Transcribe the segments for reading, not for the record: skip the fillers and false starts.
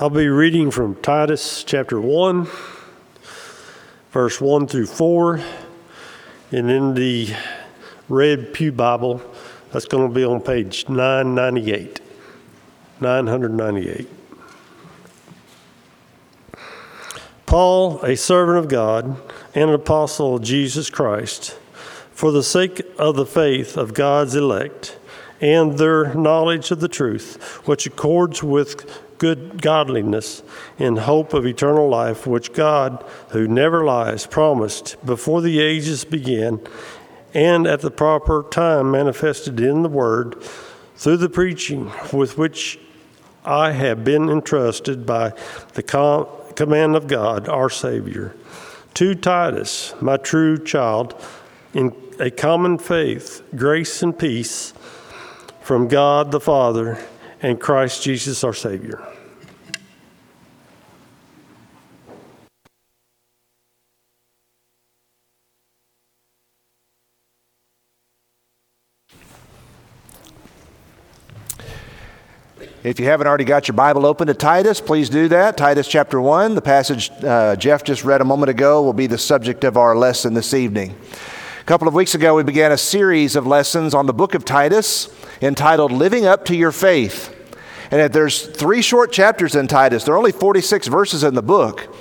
I'll be reading from Titus chapter 1, verse 1 through 4, and in the Red Pew Bible, that's going to be on page 998. Paul, a servant of God and an apostle of Jesus Christ, for the sake of the faith of God's elect and their knowledge of the truth, which accords with good godliness and hope of eternal life, which God, who never lies, promised before the ages began and at the proper time manifested in the Word through the preaching with which I have been entrusted by the command of God, our Savior. To Titus, my true child, in a common faith, grace and peace from God the Father and Christ Jesus our Savior. If you haven't already got your Bible open to Titus, please do that. Titus chapter 1, the passage Jeff just read a moment ago, will be the subject of our lesson this evening. A couple of weeks ago, we began a series of lessons on the book of Titus entitled Living Up to Your Faith. And there's three short chapters in Titus. There are only 46 verses in the book.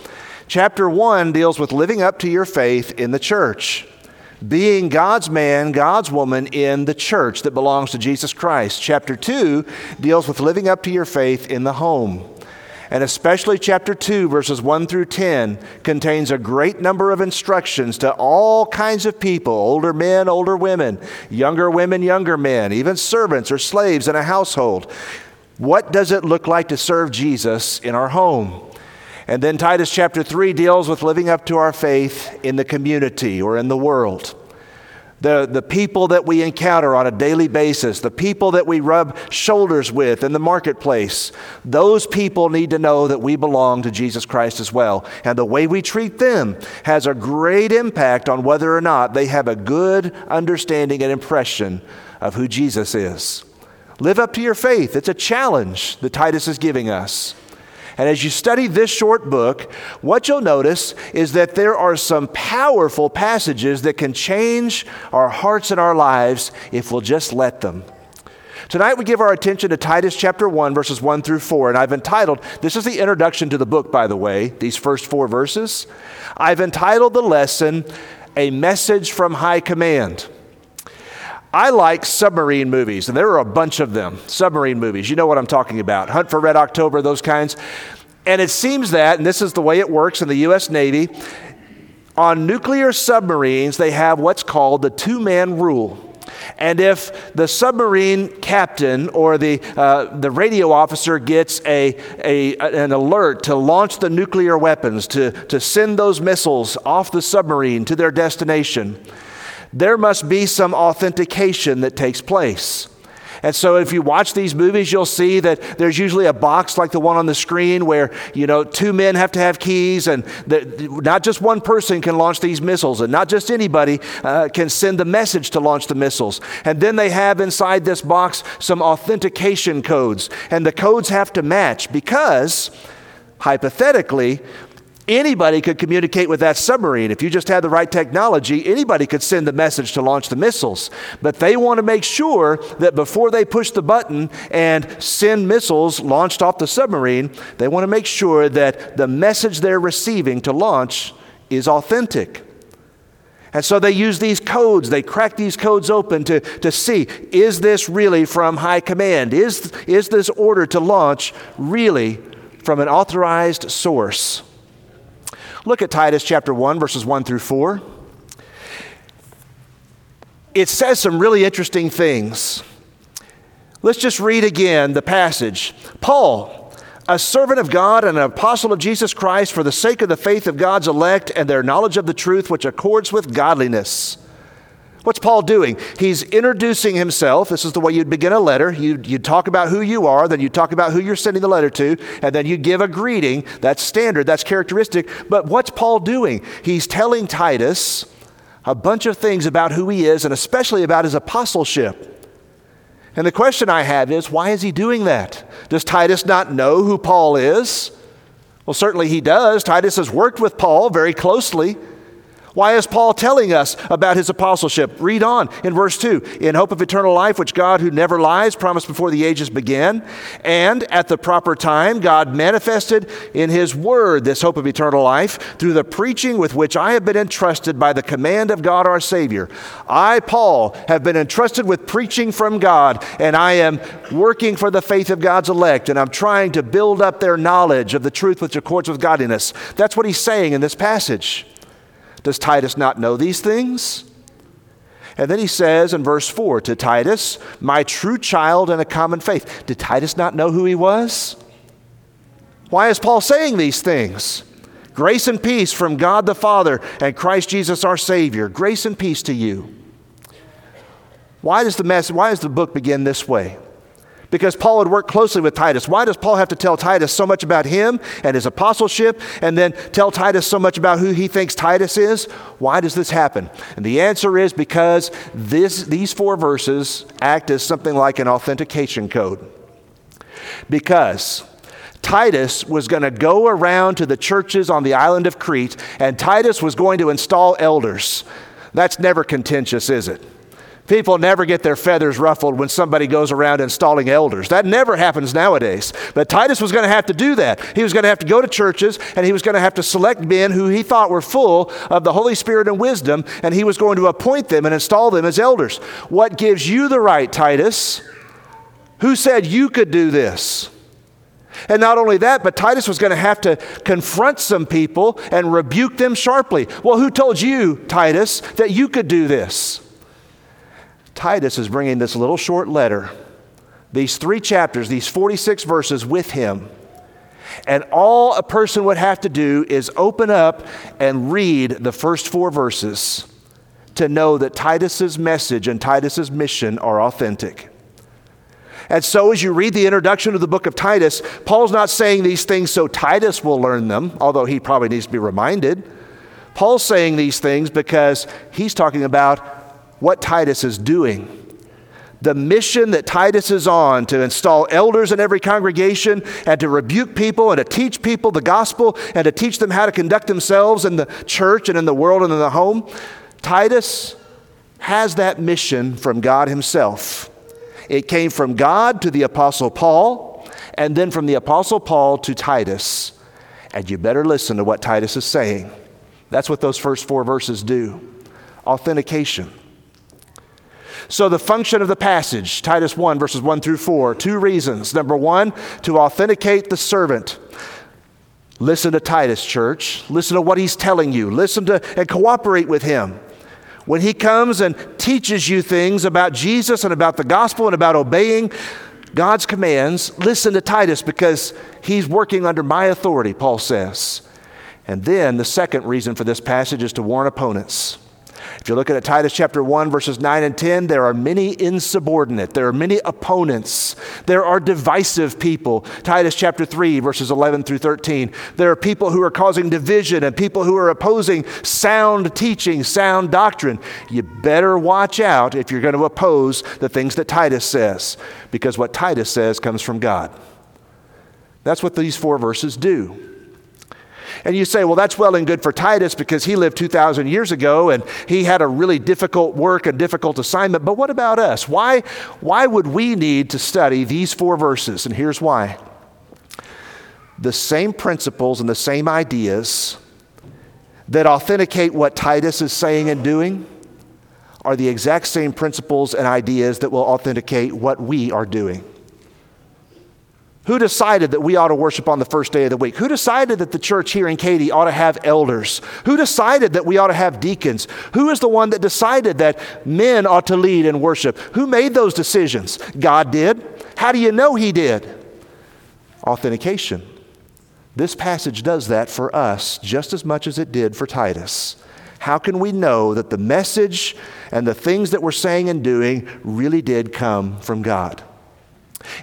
Chapter 1 deals with living up to your faith in the church, being God's man, God's woman in the church that belongs to Jesus Christ. Chapter 2 deals with living up to your faith in the home. And especially chapter 2, verses 1 through 10, contains a great number of instructions to all kinds of people, older men, older women, younger men, even servants or slaves in a household. What does it look like to serve Jesus in our home? And then Titus chapter 3 deals with living up to our faith in the community or in the world. The people that we encounter on a daily basis, the people that we rub shoulders with in the marketplace, those people need to know that we belong to Jesus Christ as well. And the way we treat them has a great impact on whether or not they have a good understanding and impression of who Jesus is. Live up to your faith. It's a challenge that Titus is giving us. And as you study this short book, what you'll notice is that there are some powerful passages that can change our hearts and our lives if we'll just let them. Tonight we give our attention to Titus chapter 1, verses 1 through 4, and I've entitled, this is the introduction to the book, by the way, these first four verses. I've entitled the lesson, A Message from High Command. I like submarine movies, and there are a bunch of them, submarine movies. You know what I'm talking about, Hunt for Red October, those kinds. And it seems that, and this is the way it works in the U.S. Navy, on nuclear submarines, they have what's called the two-man rule. And if the submarine captain or the radio officer gets an alert to launch the nuclear weapons, to send those missiles off the submarine to their destination, there must be some authentication that takes place. And so if you watch these movies, you'll see that there's usually a box like the one on the screen where, you know, two men have to have keys, and not just one person can launch these missiles, and not just anybody can send the message to launch the missiles. And then they have inside this box some authentication codes, and the codes have to match because, hypothetically, anybody could communicate with that submarine. If you just had the right technology, anybody could send the message to launch the missiles. But they want to make sure that before they push the button and send missiles launched off the submarine, they want to make sure that the message they're receiving to launch is authentic. And so they use these codes, they crack these codes open to see, is this really from high command? Is this order to launch really from an authorized source? Look at Titus chapter 1, verses 1 through 4. It says some really interesting things. Let's just read again the passage. Paul, a servant of God and an apostle of Jesus Christ, for the sake of the faith of God's elect and their knowledge of the truth, which accords with godliness. What's Paul doing? He's introducing himself. This is the way you'd begin a letter. You'd talk about who you are, then you talk about who you're sending the letter to, and then you give a greeting. That's standard. That's characteristic. But what's Paul doing? He's telling Titus a bunch of things about who he is and especially about his apostleship. And the question I have is, why is he doing that? Does Titus not know who Paul is? Well, certainly he does. Titus has worked with Paul very closely. Why is Paul telling us about his apostleship? Read on in verse 2. In hope of eternal life, which God, who never lies, promised before the ages began, and at the proper time, God manifested in his word this hope of eternal life through the preaching with which I have been entrusted by the command of God our Savior. I, Paul, have been entrusted with preaching from God, and I am working for the faith of God's elect, and I'm trying to build up their knowledge of the truth which accords with godliness. That's what he's saying in this passage. Does Titus not know these things? And then he says in verse 4, to Titus, my true child in a common faith. Did Titus not know who he was? Why is Paul saying these things? Grace and peace from God the Father and Christ Jesus our Savior. Grace and peace to you. Why does the book begin this way? Because Paul had worked closely with Titus. Why does Paul have to tell Titus so much about him and his apostleship, and then tell Titus so much about who he thinks Titus is? Why does this happen? And the answer is because these four verses act as something like an authentication code. Because Titus was going to go around to the churches on the island of Crete, and Titus was going to install elders. That's never contentious, is it? People never get their feathers ruffled when somebody goes around installing elders. That never happens nowadays. But Titus was going to have to do that. He was going to have to go to churches, and he was going to have to select men who he thought were full of the Holy Spirit and wisdom, and he was going to appoint them and install them as elders. What gives you the right, Titus? Who said you could do this? And not only that, but Titus was going to have to confront some people and rebuke them sharply. Well, who told you, Titus, that you could do this? Titus is bringing this little short letter, these three chapters, these 46 verses with him. And all a person would have to do is open up and read the first four verses to know that Titus's message and Titus's mission are authentic. And so as you read the introduction of the book of Titus, Paul's not saying these things so Titus will learn them, although he probably needs to be reminded. Paul's saying these things because he's talking about what Titus is doing. The mission that Titus is on to install elders in every congregation and to rebuke people and to teach people the gospel and to teach them how to conduct themselves in the church and in the world and in the home. Titus has that mission from God himself. It came from God to the Apostle Paul, and then from the Apostle Paul to Titus. And you better listen to what Titus is saying. That's what those first four verses do. Authentication. So the function of the passage, Titus 1, verses 1 through 4, two reasons. Number one, to authenticate the servant. Listen to Titus, church. Listen to what he's telling you. Listen to and cooperate with him. When he comes and teaches you things about Jesus and about the gospel and about obeying God's commands, listen to Titus, because he's working under my authority, Paul says. And then the second reason for this passage is to warn opponents. If you're looking at Titus chapter 1, verses 9 and 10, there are many insubordinate. There are many opponents. There are divisive people. Titus chapter 3, verses 11 through 13. There are people who are causing division and people who are opposing sound teaching, sound doctrine. You better watch out if you're going to oppose the things that Titus says, because what Titus says comes from God. That's what these four verses do. And you say, well, that's well and good for Titus because he lived 2,000 years ago and he had a really difficult work, a difficult assignment. But what about us? Why would we need to study these four verses? And here's why. The same principles and the same ideas that authenticate what Titus is saying and doing are the exact same principles and ideas that will authenticate what we are doing. Who decided that we ought to worship on the first day of the week? Who decided that the church here in Katy ought to have elders? Who decided that we ought to have deacons? Who is the one that decided that men ought to lead in worship? Who made those decisions? God did. How do you know he did? Authentication. This passage does that for us just as much as it did for Titus. How can we know that the message and the things that we're saying and doing really did come from God?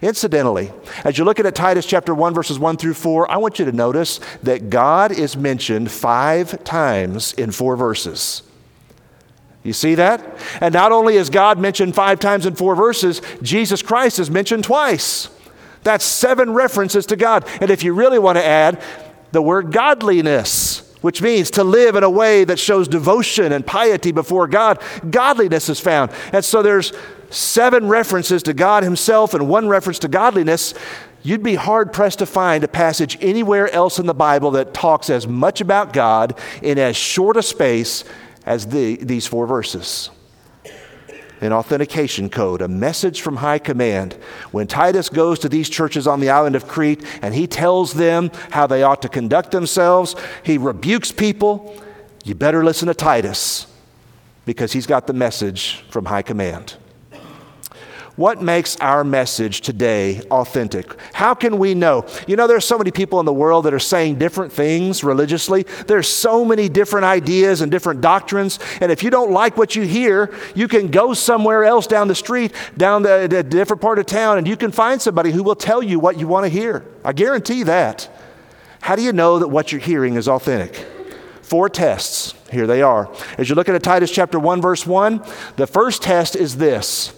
Incidentally, as you're looking at Titus chapter 1, verses 1 through 4, I want you to notice that God is mentioned 5 times in 4 verses. You see that? And not only is God mentioned 5 times in 4 verses, Jesus Christ is mentioned twice. That's 7 references to God. And if you really want to add the word godliness, which means to live in a way that shows devotion and piety before God, godliness is found. And so there's 7 references to God himself and 1 reference to godliness. You'd be hard-pressed to find a passage anywhere else in the Bible that talks as much about God in as short a space as these 4 verses. An authentication code, a message from high command. When Titus goes to these churches on the island of Crete and he tells them how they ought to conduct themselves, he rebukes people. You better listen to Titus because he's got the message from high command. What makes our message today authentic? How can we know? You know, there's so many people in the world that are saying different things religiously. There's so many different ideas and different doctrines. And if you don't like what you hear, you can go somewhere else down the street, down a different part of town, and you can find somebody who will tell you what you want to hear. I guarantee that. How do you know that what you're hearing is authentic? 4 tests. Here they are. As you look at Titus chapter 1, verse 1, the first test is this.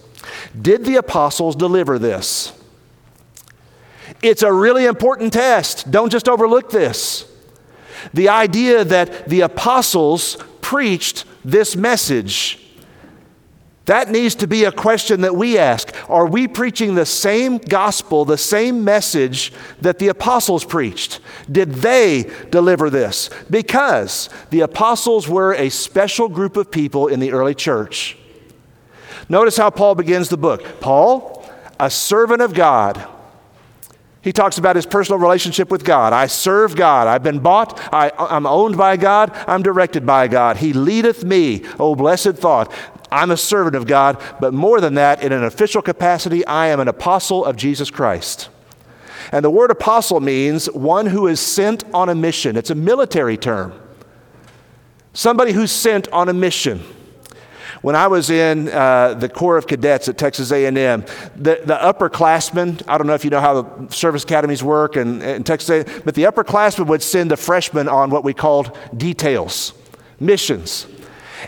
Did the apostles deliver this? It's a really important test. Don't just overlook this. The idea that the apostles preached this message, that needs to be a question that we ask. Are we preaching the same gospel, the same message that the apostles preached? Did they deliver this? Because the apostles were a special group of people in the early church. Notice how Paul begins the book. Paul, a servant of God. He talks about his personal relationship with God. I serve God. I've been bought. I'm owned by God. I'm directed by God. He leadeth me. Oh, blessed thought. I'm a servant of God. But more than that, in an official capacity, I am an apostle of Jesus Christ. And the word apostle means one who is sent on a mission. It's a military term. Somebody who's sent on a mission. When I was in the Corps of Cadets at Texas A&M, the upperclassmen, I don't know if you know how the service academies work in Texas A&M, but the upperclassmen would send the freshmen on what we called details, missions.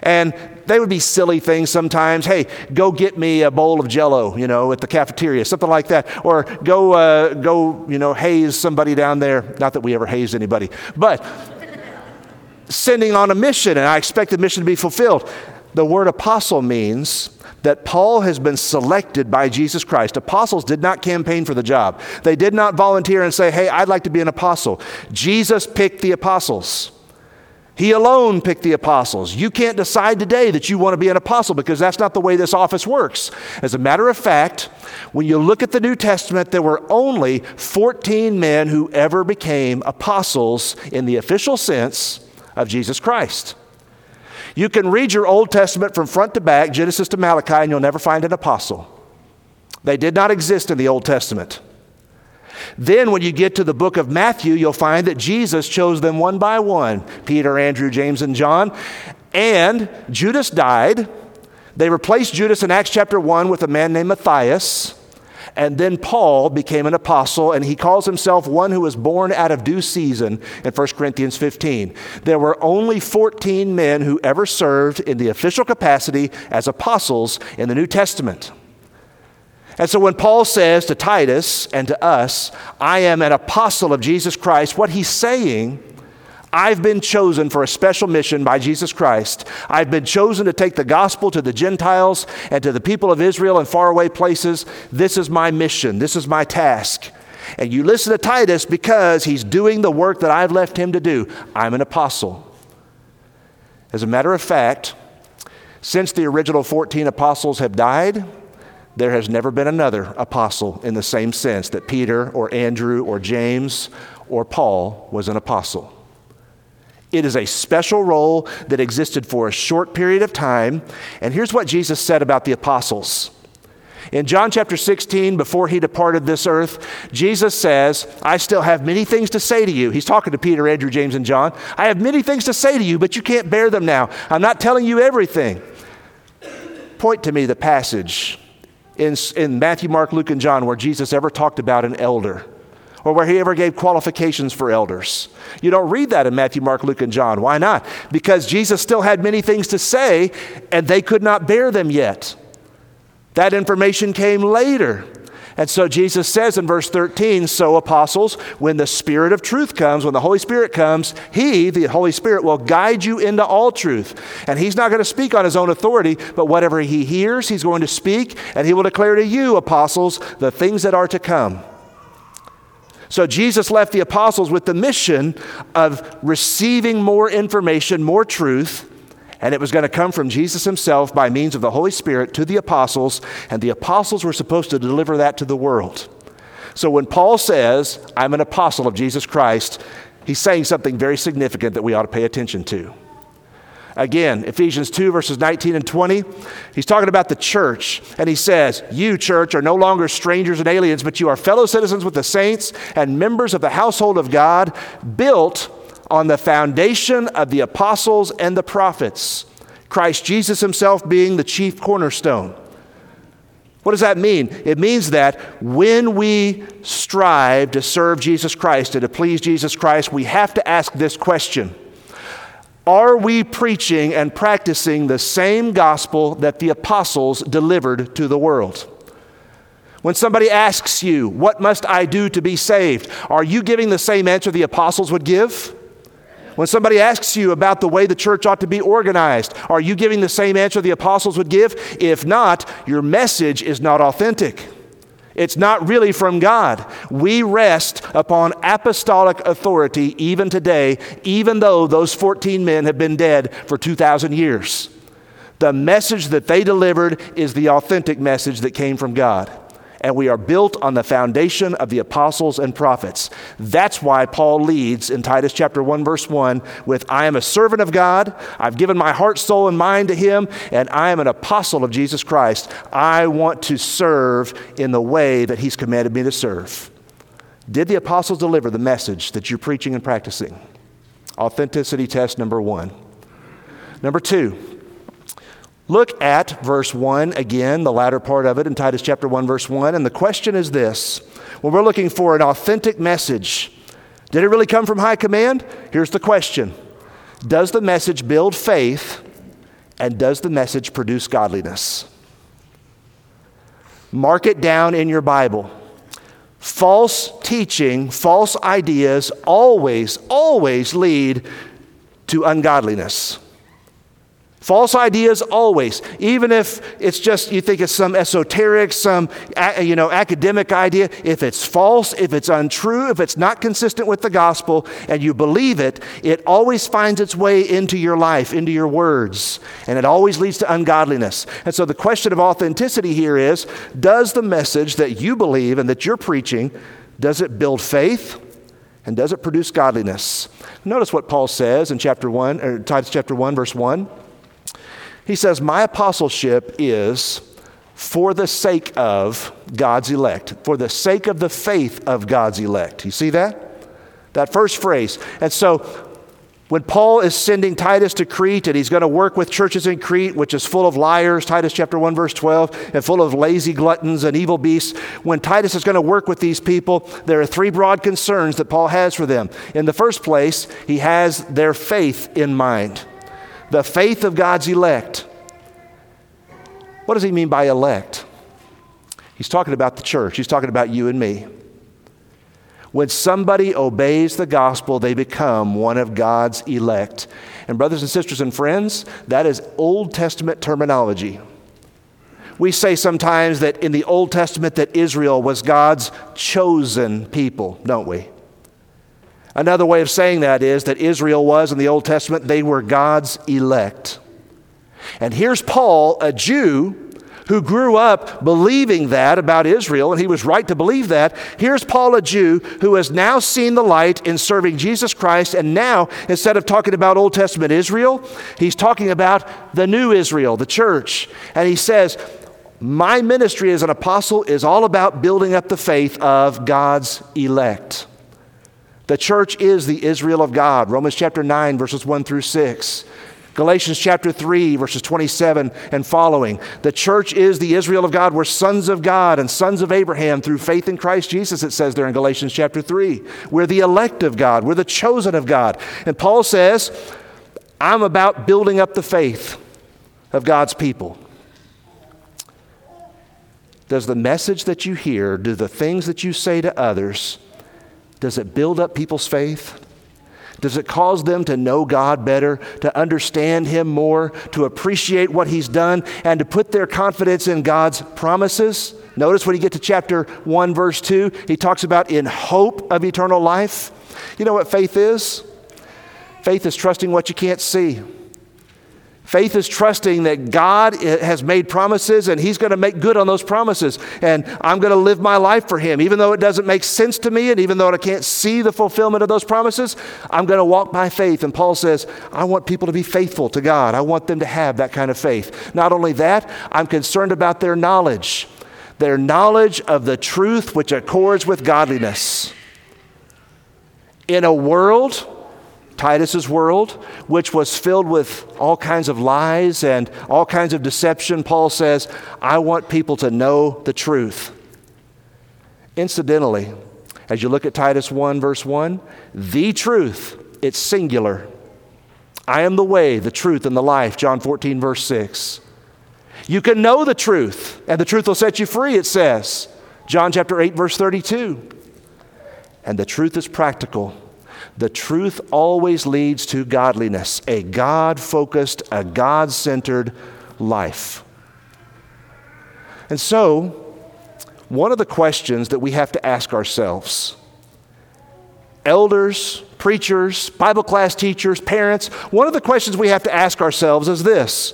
And they would be silly things sometimes. Hey, go get me a bowl of Jell-O, you know, at the cafeteria, something like that. Or go, you know, haze somebody down there. Not that we ever hazed anybody, but sending on a mission, and I expect the mission to be fulfilled. The word apostle means that Paul has been selected by Jesus Christ. Apostles did not campaign for the job. They did not volunteer and say, hey, I'd like to be an apostle. Jesus picked the apostles. He alone picked the apostles. You can't decide today that you want to be an apostle because that's not the way this office works. As a matter of fact, when you look at the New Testament, there were only 14 men who ever became apostles in the official sense of Jesus Christ. You can read your Old Testament from front to back, Genesis to Malachi, and you'll never find an apostle. They did not exist in the Old Testament. Then when you get to the book of Matthew, you'll find that Jesus chose them one by one, Peter, Andrew, James, and John. And Judas died. They replaced Judas in Acts chapter 1 with a man named Matthias. And then Paul became an apostle, and he calls himself one who was born out of due season in 1 Corinthians 15. There were only 14 men who ever served in the official capacity as apostles in the New Testament. And so when Paul says to Titus and to us, I am an apostle of Jesus Christ, what he's saying, I've been chosen for a special mission by Jesus Christ. I've been chosen to take the gospel to the Gentiles and to the people of Israel in faraway places. This is my mission. This is my task. And you listen to Titus because he's doing the work that I've left him to do. I'm an apostle. As a matter of fact, since the original 14 apostles have died, there has never been another apostle in the same sense that Peter or Andrew or James or Paul was an apostle. It is a special role that existed for a short period of time. And here's what Jesus said about the apostles. In John chapter 16, before he departed this earth, Jesus says, I still have many things to say to you. He's talking to Peter, Andrew, James, and John. I have many things to say to you, but you can't bear them now. I'm not telling you everything. Point to me the passage in Matthew, Mark, Luke, and John where Jesus ever talked about an elder, or where he ever gave qualifications for elders. You don't read that in Matthew, Mark, Luke, and John. Why not? Because Jesus still had many things to say, and they could not bear them yet. That information came later. And so Jesus says in verse 13, so apostles, when the Spirit of truth comes, when the Holy Spirit comes, he, the Holy Spirit, will guide you into all truth. And he's not going to speak on his own authority, but whatever he hears, he's going to speak, and he will declare to you, apostles, the things that are to come. So Jesus left the apostles with the mission of receiving more information, more truth, and it was going to come from Jesus himself by means of the Holy Spirit to the apostles, and the apostles were supposed to deliver that to the world. So when Paul says, I'm an apostle of Jesus Christ, he's saying something very significant that we ought to pay attention to. Again, Ephesians 2, verses 19 and 20, he's talking about the church, and he says, you, church, are no longer strangers and aliens, but you are fellow citizens with the saints and members of the household of God, built on the foundation of the apostles and the prophets, Christ Jesus himself being the chief cornerstone. What does that mean? It means that when we strive to serve Jesus Christ and to please Jesus Christ, we have to ask this question. Are we preaching and practicing the same gospel that the apostles delivered to the world? When somebody asks you, what must I do to be saved? Are you giving the same answer the apostles would give? When somebody asks you about the way the church ought to be organized, are you giving the same answer the apostles would give? If not, your message is not authentic. It's not really from God. We rest upon apostolic authority even today, even though those 14 men have been dead for 2,000 years. The message that they delivered is the authentic message that came from God. And we are built on the foundation of the apostles and prophets. That's why Paul leads in Titus chapter 1, verse 1 with, I am a servant of God. I've given my heart, soul, and mind to him, and I am an apostle of Jesus Christ. I want to serve in the way that he's commanded me to serve. Did the apostles deliver the message that you're preaching and practicing? Authenticity test number one. Number two, look at verse 1 again, the latter part of it in Titus chapter 1, verse 1. And the question is this. When we're looking for an authentic message, did it really come from high command? Here's the question. Does the message build faith, and does the message produce godliness? Mark it down in your Bible. False teaching, false ideas always lead to ungodliness. False ideas always, even if it's just, you think it's some esoteric, some, academic idea, if it's false, if it's untrue, if it's not consistent with the gospel and you believe it, it always finds its way into your life, into your words, and it always leads to ungodliness. And so the question of authenticity here is, does the message that you believe and that you're preaching, does it build faith? And does it produce godliness? Notice what Paul says in Titus chapter 1, verse 1. He says, my apostleship is for the sake of God's elect, for the sake of the faith of God's elect. You see that? That first phrase. And so when Paul is sending Titus to Crete and he's going to work with churches in Crete, which is full of liars, Titus chapter 1, verse 12, and full of lazy gluttons and evil beasts, when Titus is going to work with these people, there are three broad concerns that Paul has for them. In the first place, he has their faith in mind. The faith of God's elect. What does he mean by elect? He's talking about the church. He's talking about you and me. When somebody obeys the gospel, they become one of God's elect. And brothers and sisters and friends, that is Old Testament terminology. We say sometimes that in the Old Testament that Israel was God's chosen people, don't we? Another way of saying that is that Israel was, in the Old Testament, they were God's elect. And here's Paul, a Jew, who grew up believing that about Israel, and he was right to believe that. Here's Paul, a Jew, who has now seen the light in serving Jesus Christ, and now, instead of talking about Old Testament Israel, he's talking about the new Israel, the church. And he says, my ministry as an apostle is all about building up the faith of God's elect. The church is the Israel of God. Romans chapter 9, verses 1 through 6. Galatians chapter 3, verses 27 and following. The church is the Israel of God. We're sons of God and sons of Abraham through faith in Christ Jesus, it says there in Galatians chapter 3. We're the elect of God. We're the chosen of God. And Paul says, I'm about building up the faith of God's people. does the message that you hear, do the things that you say to others, does it build up people's faith? Does it cause them to know God better, to understand Him more, to appreciate what He's done, and to put their confidence in God's promises? Notice when you get to chapter 1, verse 2, he talks about in hope of eternal life. You know what faith is? Faith is trusting what you can't see. Faith is trusting that God has made promises and He's going to make good on those promises. And I'm going to live my life for Him. Even though it doesn't make sense to me and even though I can't see the fulfillment of those promises, I'm going to walk by faith. And Paul says, I want people to be faithful to God. I want them to have that kind of faith. Not only that, I'm concerned about their knowledge. Their knowledge of the truth which accords with godliness. In a world, Titus's world, which was filled with all kinds of lies and all kinds of deception, Paul says, I want people to know the truth. Incidentally, as you look at Titus 1, verse 1, the truth, it's singular. I am the way, the truth, and the life, John 14, verse 6. You can know the truth, and the truth will set you free, it says. John chapter 8, verse 32. And the truth is practical. The truth always leads to godliness, a God-focused, a God-centered life. And so, one of the questions that we have to ask ourselves, elders, preachers, Bible class teachers, parents, one of the questions we have to ask ourselves is this.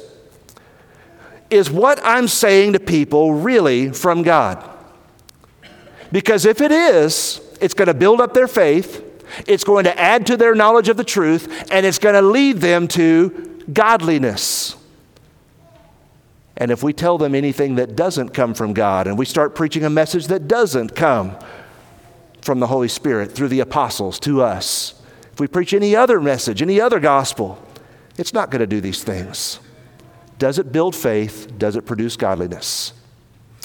Is what I'm saying to people really from God? Because if it is, it's going to build up their faith, it's going to add to their knowledge of the truth, and it's going to lead them to godliness. And if we tell them anything that doesn't come from God, and we start preaching a message that doesn't come from the Holy Spirit through the apostles to us, if we preach any other message, any other gospel, it's not going to do these things. Does it build faith? Does it produce godliness?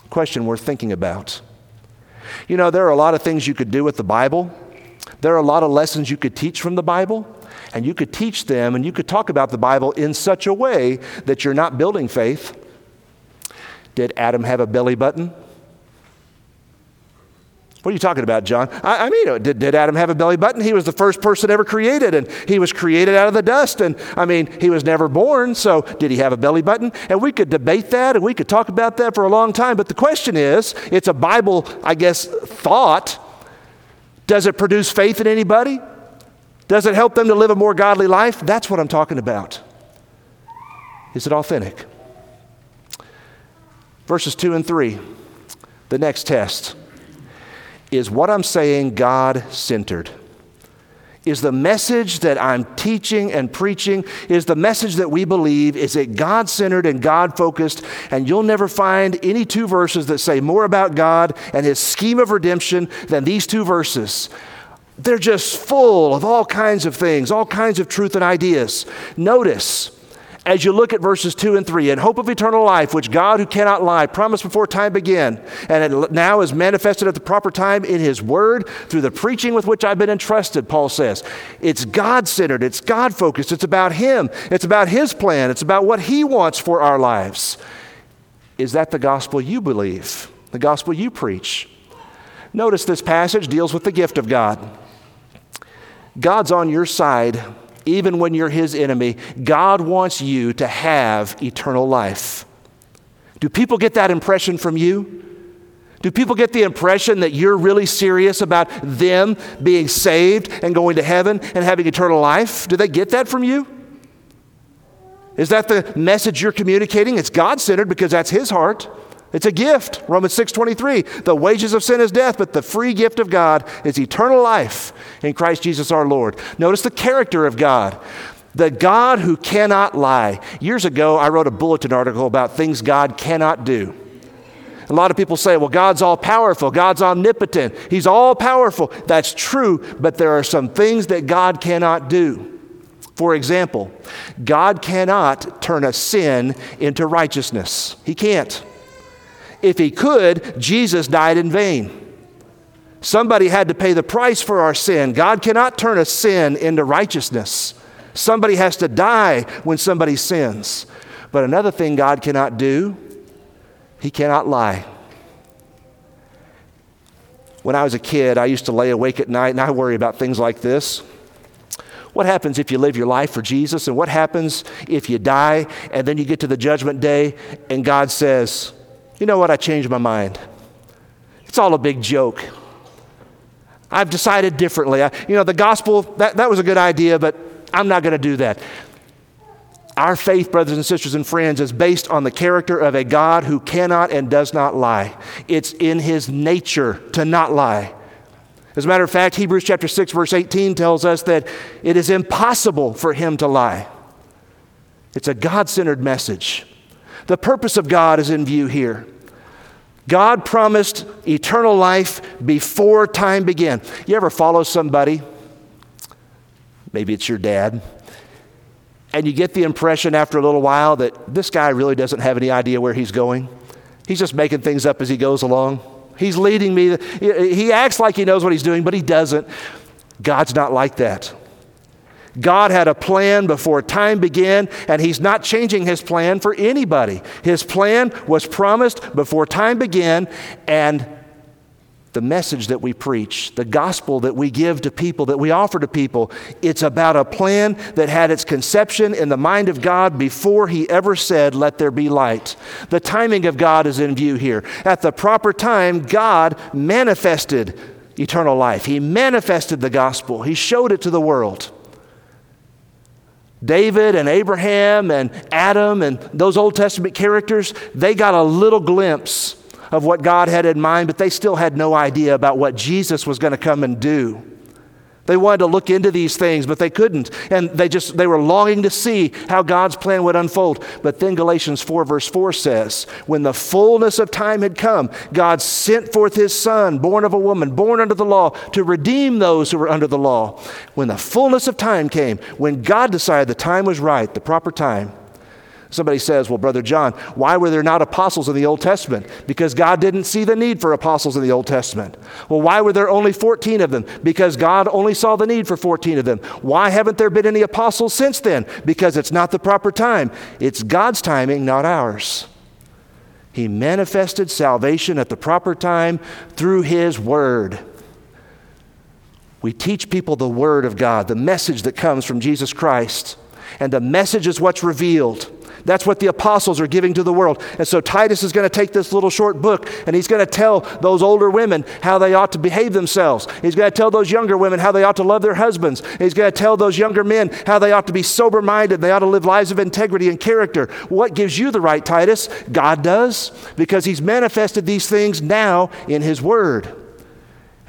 Question worth thinking about. You know, there are a lot of things you could do with the Bible. There are a lot of lessons you could teach from the Bible, and you could teach them, and you could talk about the Bible in such a way that you're not building faith. Did Adam have a belly button? What are you talking about, John? I mean, did Adam have a belly button? He was the first person ever created, and he was created out of the dust, and I mean, he was never born, so did he have a belly button? And we could debate that, and we could talk about that for a long time, but the question is, it's a Bible, I guess, thought. Does it produce faith in anybody? Does it help them to live a more godly life? That's what I'm talking about. Is it authentic? Verses 2 and 3, the next test. Is what I'm saying God-centered? Is the message that I'm teaching and preaching, is the message that we believe, is it God-centered and God-focused? And you'll never find any two verses that say more about God and His scheme of redemption than these two verses. They're just full of all kinds of things, all kinds of truth and ideas. Notice, as you look at verses 2 and 3, in hope of eternal life, which God who cannot lie promised before time began, and it now is manifested at the proper time in His word through the preaching with which I've been entrusted, Paul says. It's God-centered. It's God-focused. It's about Him. It's about His plan. It's about what He wants for our lives. Is that the gospel you believe, the gospel you preach? Notice this passage deals with the gift of God. God's on your side. Even when you're His enemy, God wants you to have eternal life. Do people get that impression from you? Do people get the impression that you're really serious about them being saved and going to heaven and having eternal life? Do they get that from you? Is that the message you're communicating? It's God-centered because that's His heart. It's a gift. Romans 6:23, the wages of sin is death, but the free gift of God is eternal life in Christ Jesus our Lord. Notice the character of God, the God who cannot lie. Years ago, I wrote a bulletin article about things God cannot do. A lot of people say, well, God's all-powerful. God's omnipotent. He's all-powerful. That's true, but there are some things that God cannot do. For example, God cannot turn a sin into righteousness. He can't. If He could, Jesus died in vain. Somebody had to pay the price for our sin. God cannot turn a sin into righteousness. Somebody has to die when somebody sins. But another thing God cannot do, He cannot lie. When I was a kid, I used to lay awake at night and I worry about things like this. What happens if you live your life for Jesus? And what happens if you die and then you get to the judgment day and God says, you know what, I changed my mind. It's all a big joke. I've decided differently. The gospel, that was a good idea, but I'm not going to do that. Our faith, brothers and sisters and friends, is based on the character of a God who cannot and does not lie. It's in his nature to not lie. As a matter of fact, Hebrews chapter 6, verse 18 tells us that it is impossible for him to lie. It's a God-centered message. The purpose of God is in view here. God promised eternal life before time began. You ever follow somebody? Maybe it's your dad. And you get the impression after a little while that this guy really doesn't have any idea where he's going. He's just making things up as he goes along. He's leading me. He acts like he knows what he's doing, but he doesn't. God's not like that. God had a plan before time began, and he's not changing his plan for anybody. His plan was promised before time began, and the message that we preach, the gospel that we give to people, that we offer to people, it's about a plan that had its conception in the mind of God before he ever said, let there be light. The timing of God is in view here. At the proper time, God manifested eternal life. He manifested the gospel. He showed it to the world. David and Abraham and Adam and those Old Testament characters, they got a little glimpse of what God had in mind, but they still had no idea about what Jesus was going to come and do. They wanted to look into these things, but they couldn't. And they were longing to see how God's plan would unfold. But then Galatians 4 verse 4 says, when the fullness of time had come, God sent forth his son, born of a woman, born under the law, to redeem those who were under the law. When the fullness of time came, when God decided the time was right, the proper time. Somebody says, well, Brother John, why were there not apostles in the Old Testament? Because God didn't see the need for apostles in the Old Testament. Well, why were there only 14 of them? Because God only saw the need for 14 of them. Why haven't there been any apostles since then? Because it's not the proper time. It's God's timing, not ours. He manifested salvation at the proper time through his word. We teach people the word of God, the message that comes from Jesus Christ. And the message is what's revealed. That's what the apostles are giving to the world. And so Titus is going to take this little short book and he's going to tell those older women how they ought to behave themselves. He's going to tell those younger women how they ought to love their husbands. He's going to tell those younger men how they ought to be sober-minded. They ought to live lives of integrity and character. What gives you the right, Titus? God does, because he's manifested these things now in his word.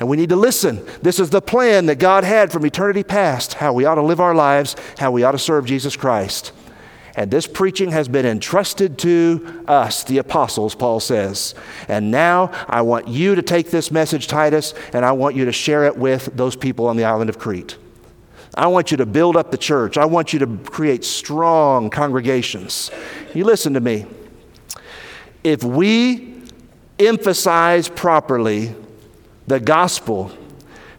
And we need to listen. This is the plan that God had from eternity past, how we ought to live our lives, how we ought to serve Jesus Christ. And this preaching has been entrusted to us, the apostles, Paul says. And now I want you to take this message, Titus, and I want you to share it with those people on the island of Crete. I want you to build up the church. I want you to create strong congregations. You listen to me. If we emphasize properly the gospel,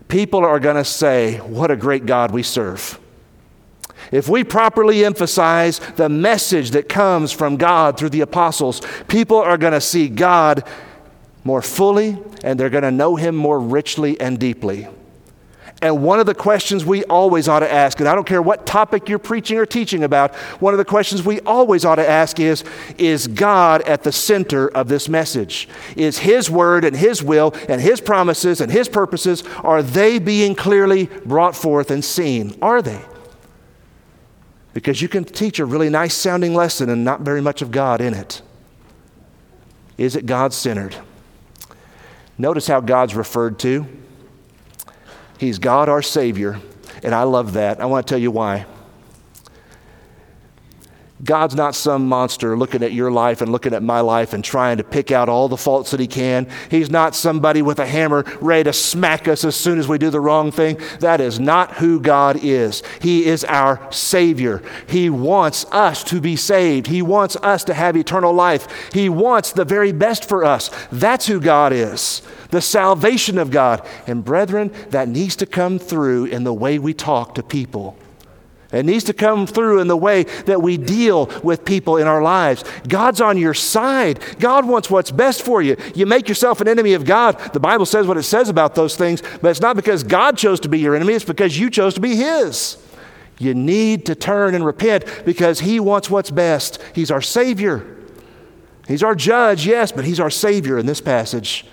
people are going to say, what a great God we serve. If we properly emphasize the message that comes from God through the apostles, people are going to see God more fully, and they're going to know him more richly and deeply. And one of the questions we always ought to ask, and I don't care what topic you're preaching or teaching about, one of the questions we always ought to ask is God at the center of this message? Is his word and his will and his promises and his purposes, are they being clearly brought forth and seen? Are they? Because you can teach a really nice sounding lesson and not very much of God in it. Is it God-centered? Notice how God's referred to. He's God, our Savior, and I love that. I want to tell you why. God's not some monster looking at your life and looking at my life and trying to pick out all the faults that he can. He's not somebody with a hammer ready to smack us as soon as we do the wrong thing. That is not who God is. He is our Savior. He wants us to be saved. He wants us to have eternal life. He wants the very best for us. That's who God is, the salvation of God. And brethren, that needs to come through in the way we talk to people. It needs to come through in the way that we deal with people in our lives. God's on your side. God wants what's best for you. You make yourself an enemy of God. The Bible says what it says about those things, but it's not because God chose to be your enemy. It's because you chose to be his. You need to turn and repent because he wants what's best. He's our Savior. He's our judge, yes, but he's our Savior in this passage.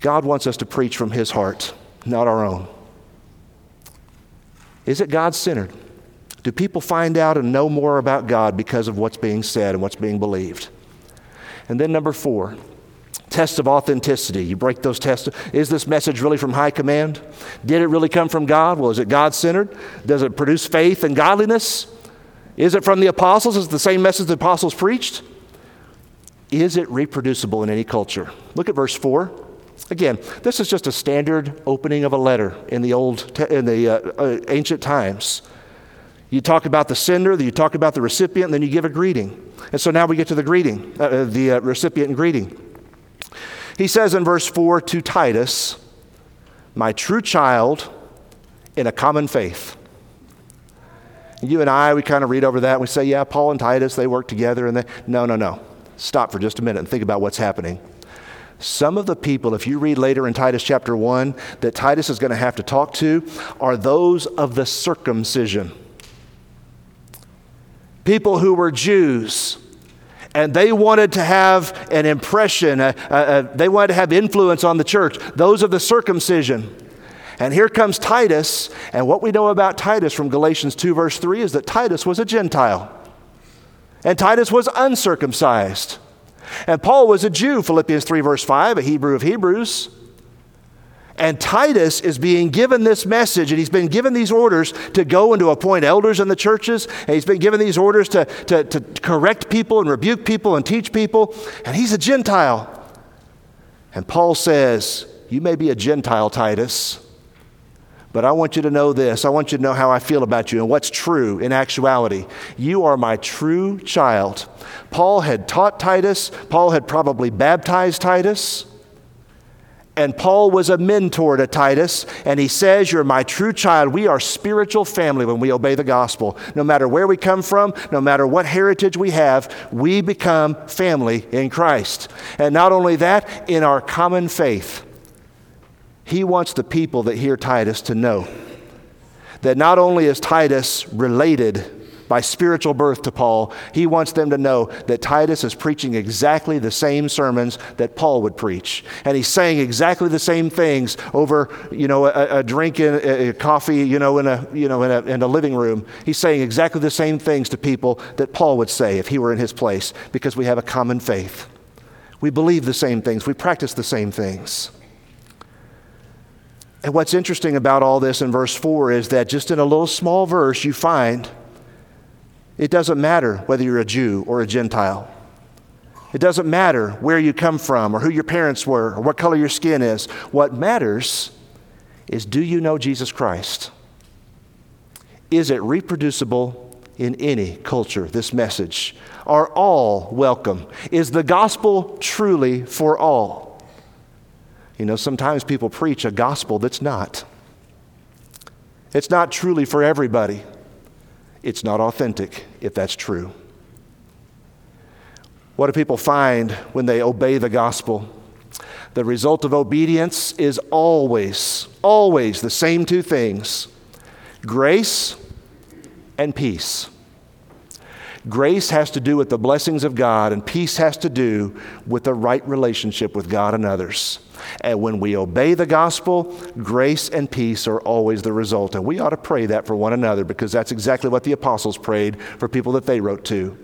God wants us to preach from his heart, not our own. Is it God-centered? Do people find out and know more about God because of what's being said and what's being believed? And then number 4, test of authenticity. You break those tests. Is this message really from high command? Did it really come from God? Well, is it God-centered? Does it produce faith and godliness? Is it from the apostles? Is it the same message the apostles preached? Is it reproducible in any culture? Look at verse 4. Again, this is just a standard opening of a letter in the ancient times. You talk about the sender, you talk about the recipient, and then you give a greeting. And so now we get to the greeting, the recipient and greeting. He says in verse 4 to Titus, "My true child in a common faith." You and I, we kind of read over that. We say, "Yeah, Paul and Titus, they work together." And they no. Stop for just a minute and think about what's happening. Some of the people, if you read later in Titus chapter 1, that Titus is going to have to talk to are those of the circumcision. People who were Jews, and they wanted to have an impression, they wanted to have influence on the church, those of the circumcision. And here comes Titus, and what we know about Titus from Galatians 2 verse 3 is that Titus was a Gentile, and Titus was uncircumcised. And Paul was a Jew, Philippians 3 verse 5, a Hebrew of Hebrews. And Titus is being given this message, and he's been given these orders to go and to appoint elders in the churches, and he's been given these orders to correct people and rebuke people and teach people, and he's a Gentile. And Paul says, you may be a Gentile, Titus, but I want you to know this. I want you to know how I feel about you and what's true in actuality. You are my true child. Paul had taught Titus. Paul had probably baptized Titus. And Paul was a mentor to Titus. And he says, you're my true child. We are spiritual family when we obey the gospel. No matter where we come from, no matter what heritage we have, we become family in Christ. And not only that, in our common faith, he wants the people that hear Titus to know that not only is Titus related by spiritual birth to Paul, he wants them to know that Titus is preaching exactly the same sermons that Paul would preach. And he's saying exactly the same things over, a drink and a coffee, in a living room. He's saying exactly the same things to people that Paul would say if he were in his place, because we have a common faith. We believe the same things. We practice the same things. And what's interesting about all this in verse 4 is that just in a little small verse, you find it doesn't matter whether you're a Jew or a Gentile. It doesn't matter where you come from or who your parents were or what color your skin is. What matters is, do you know Jesus Christ? Is it reproducible in any culture, this message? Are all welcome? Is the gospel truly for all? Sometimes people preach a gospel that's not. It's not truly for everybody. It's not authentic if that's true. What do people find when they obey the gospel? The result of obedience is always the same two things: grace and peace. Grace has to do with the blessings of God, and peace has to do with the right relationship with God and others. And when we obey the gospel, grace and peace are always the result. And we ought to pray that for one another, because that's exactly what the apostles prayed for people that they wrote to.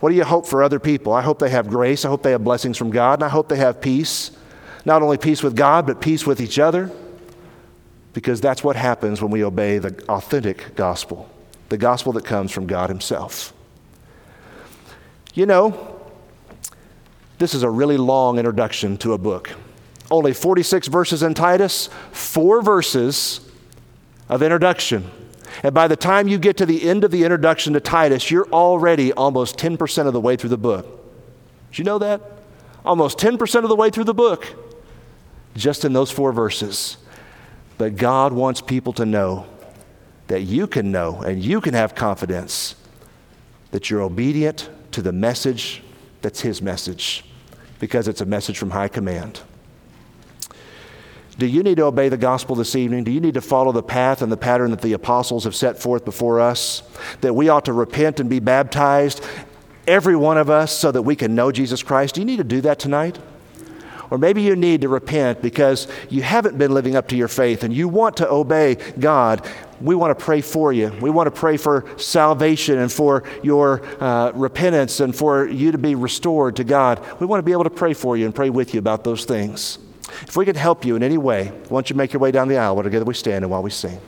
What do you hope for other people? I hope they have grace. I hope they have blessings from God. And I hope they have peace. Not only peace with God, but peace with each other. Because that's what happens when we obey the authentic gospel. The gospel that comes from God himself. This is a really long introduction to a book. Only 46 verses in Titus, 4 verses of introduction. And by the time you get to the end of the introduction to Titus, you're already almost 10% of the way through the book. Did you know that? Almost 10% of the way through the book, just in those 4 verses. But God wants people to know that you can know and you can have confidence that you're obedient to the message that's his message, because it's a message from high command. Do you need to obey the gospel this evening? Do you need to follow the path and the pattern that the apostles have set forth before us? That we ought to repent and be baptized, every one of us, so that we can know Jesus Christ? Do you need to do that tonight? Or maybe you need to repent because you haven't been living up to your faith and you want to obey God. We want to pray for you. We want to pray for salvation and for your repentance and for you to be restored to God. We want to be able to pray for you and pray with you about those things. If we can help you in any way, why don't you make your way down the aisle while together we stand and while we sing.